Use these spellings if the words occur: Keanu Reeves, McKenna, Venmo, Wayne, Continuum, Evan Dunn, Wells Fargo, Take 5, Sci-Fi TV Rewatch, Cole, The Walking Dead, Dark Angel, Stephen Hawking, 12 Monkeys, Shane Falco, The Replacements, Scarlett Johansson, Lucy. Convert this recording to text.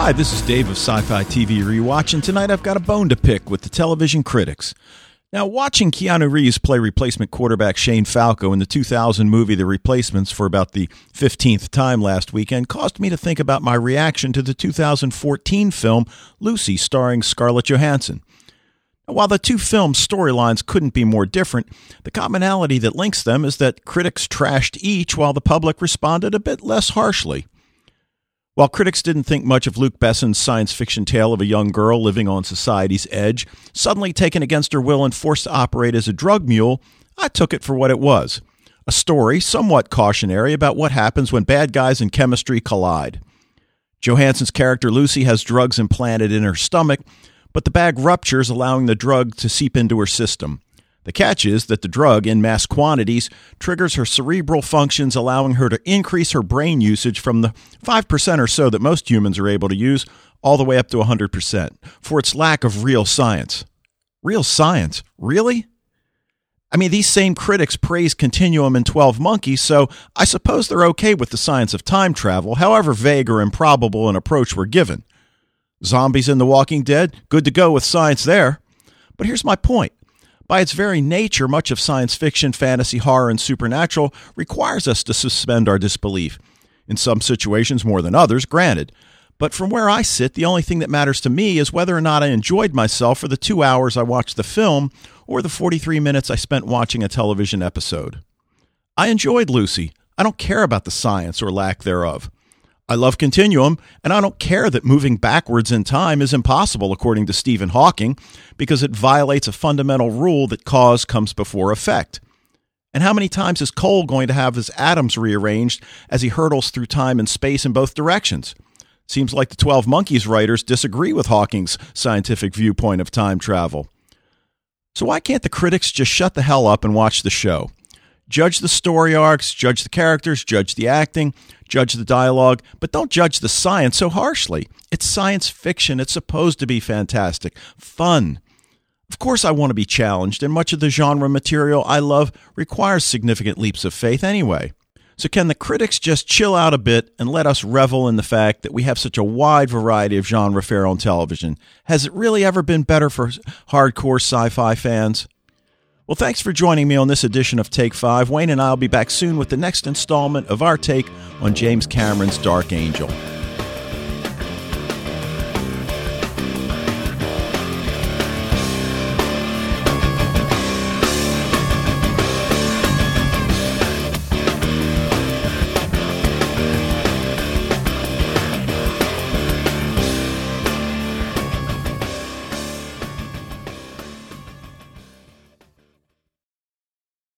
Hi, this is Dave of Sci-Fi TV Rewatch, and tonight I've got a bone to pick with the television critics. Now, watching Keanu Reeves play replacement quarterback Shane Falco in the 2000 movie The Replacements for about the 15th time last weekend caused me to think about my reaction to the 2014 film Lucy, starring Scarlett Johansson. While the two films' storylines couldn't be more different, the commonality that links them is that critics trashed each while the public responded a bit less harshly. While critics didn't think much of Luc Besson's science fiction tale of a young girl living on society's edge, suddenly taken against her will and forced to operate as a drug mule, I took it for what it was, a story somewhat cautionary about what happens when bad guys and chemistry collide. Johansson's character Lucy has drugs implanted in her stomach, but the bag ruptures, allowing the drug to seep into her system. The catch is that the drug, in mass quantities, triggers her cerebral functions, allowing her to increase her brain usage from the 5% or so that most humans are able to use, all the way up to 100%, for its lack of real science. Real science? Really? I mean, these same critics praise Continuum and 12 Monkeys, so I suppose they're okay with the science of time travel, however vague or improbable an approach we're given. Zombies in The Walking Dead, good to go with science there. But here's my point. By its very nature, much of science fiction, fantasy, horror, and supernatural requires us to suspend our disbelief. In some situations more than others, granted. But from where I sit, the only thing that matters to me is whether or not I enjoyed myself for the 2 hours I watched the film or the 43 minutes I spent watching a television episode. I enjoyed Lucy. I don't care about the science or lack thereof. I love Continuum, and I don't care that moving backwards in time is impossible, according to Stephen Hawking, because it violates a fundamental rule that cause comes before effect. And how many times is Cole going to have his atoms rearranged as he hurtles through time and space in both directions? Seems like the 12 Monkeys writers disagree with Hawking's scientific viewpoint of time travel. So why can't the critics just shut the hell up and watch the show? Judge the story arcs, judge the characters, judge the acting, judge the dialogue, but don't judge the science so harshly. It's science fiction. It's supposed to be fantastic, fun. Of course I want to be challenged, and much of the genre material I love requires significant leaps of faith anyway. So can the critics just chill out a bit and let us revel in the fact that we have such a wide variety of genre fare on television? Has it really ever been better for hardcore sci-fi fans? Well, thanks for joining me on this edition of Take 5. Wayne and I will be back soon with the next installment of our take on James Cameron's Dark Angel.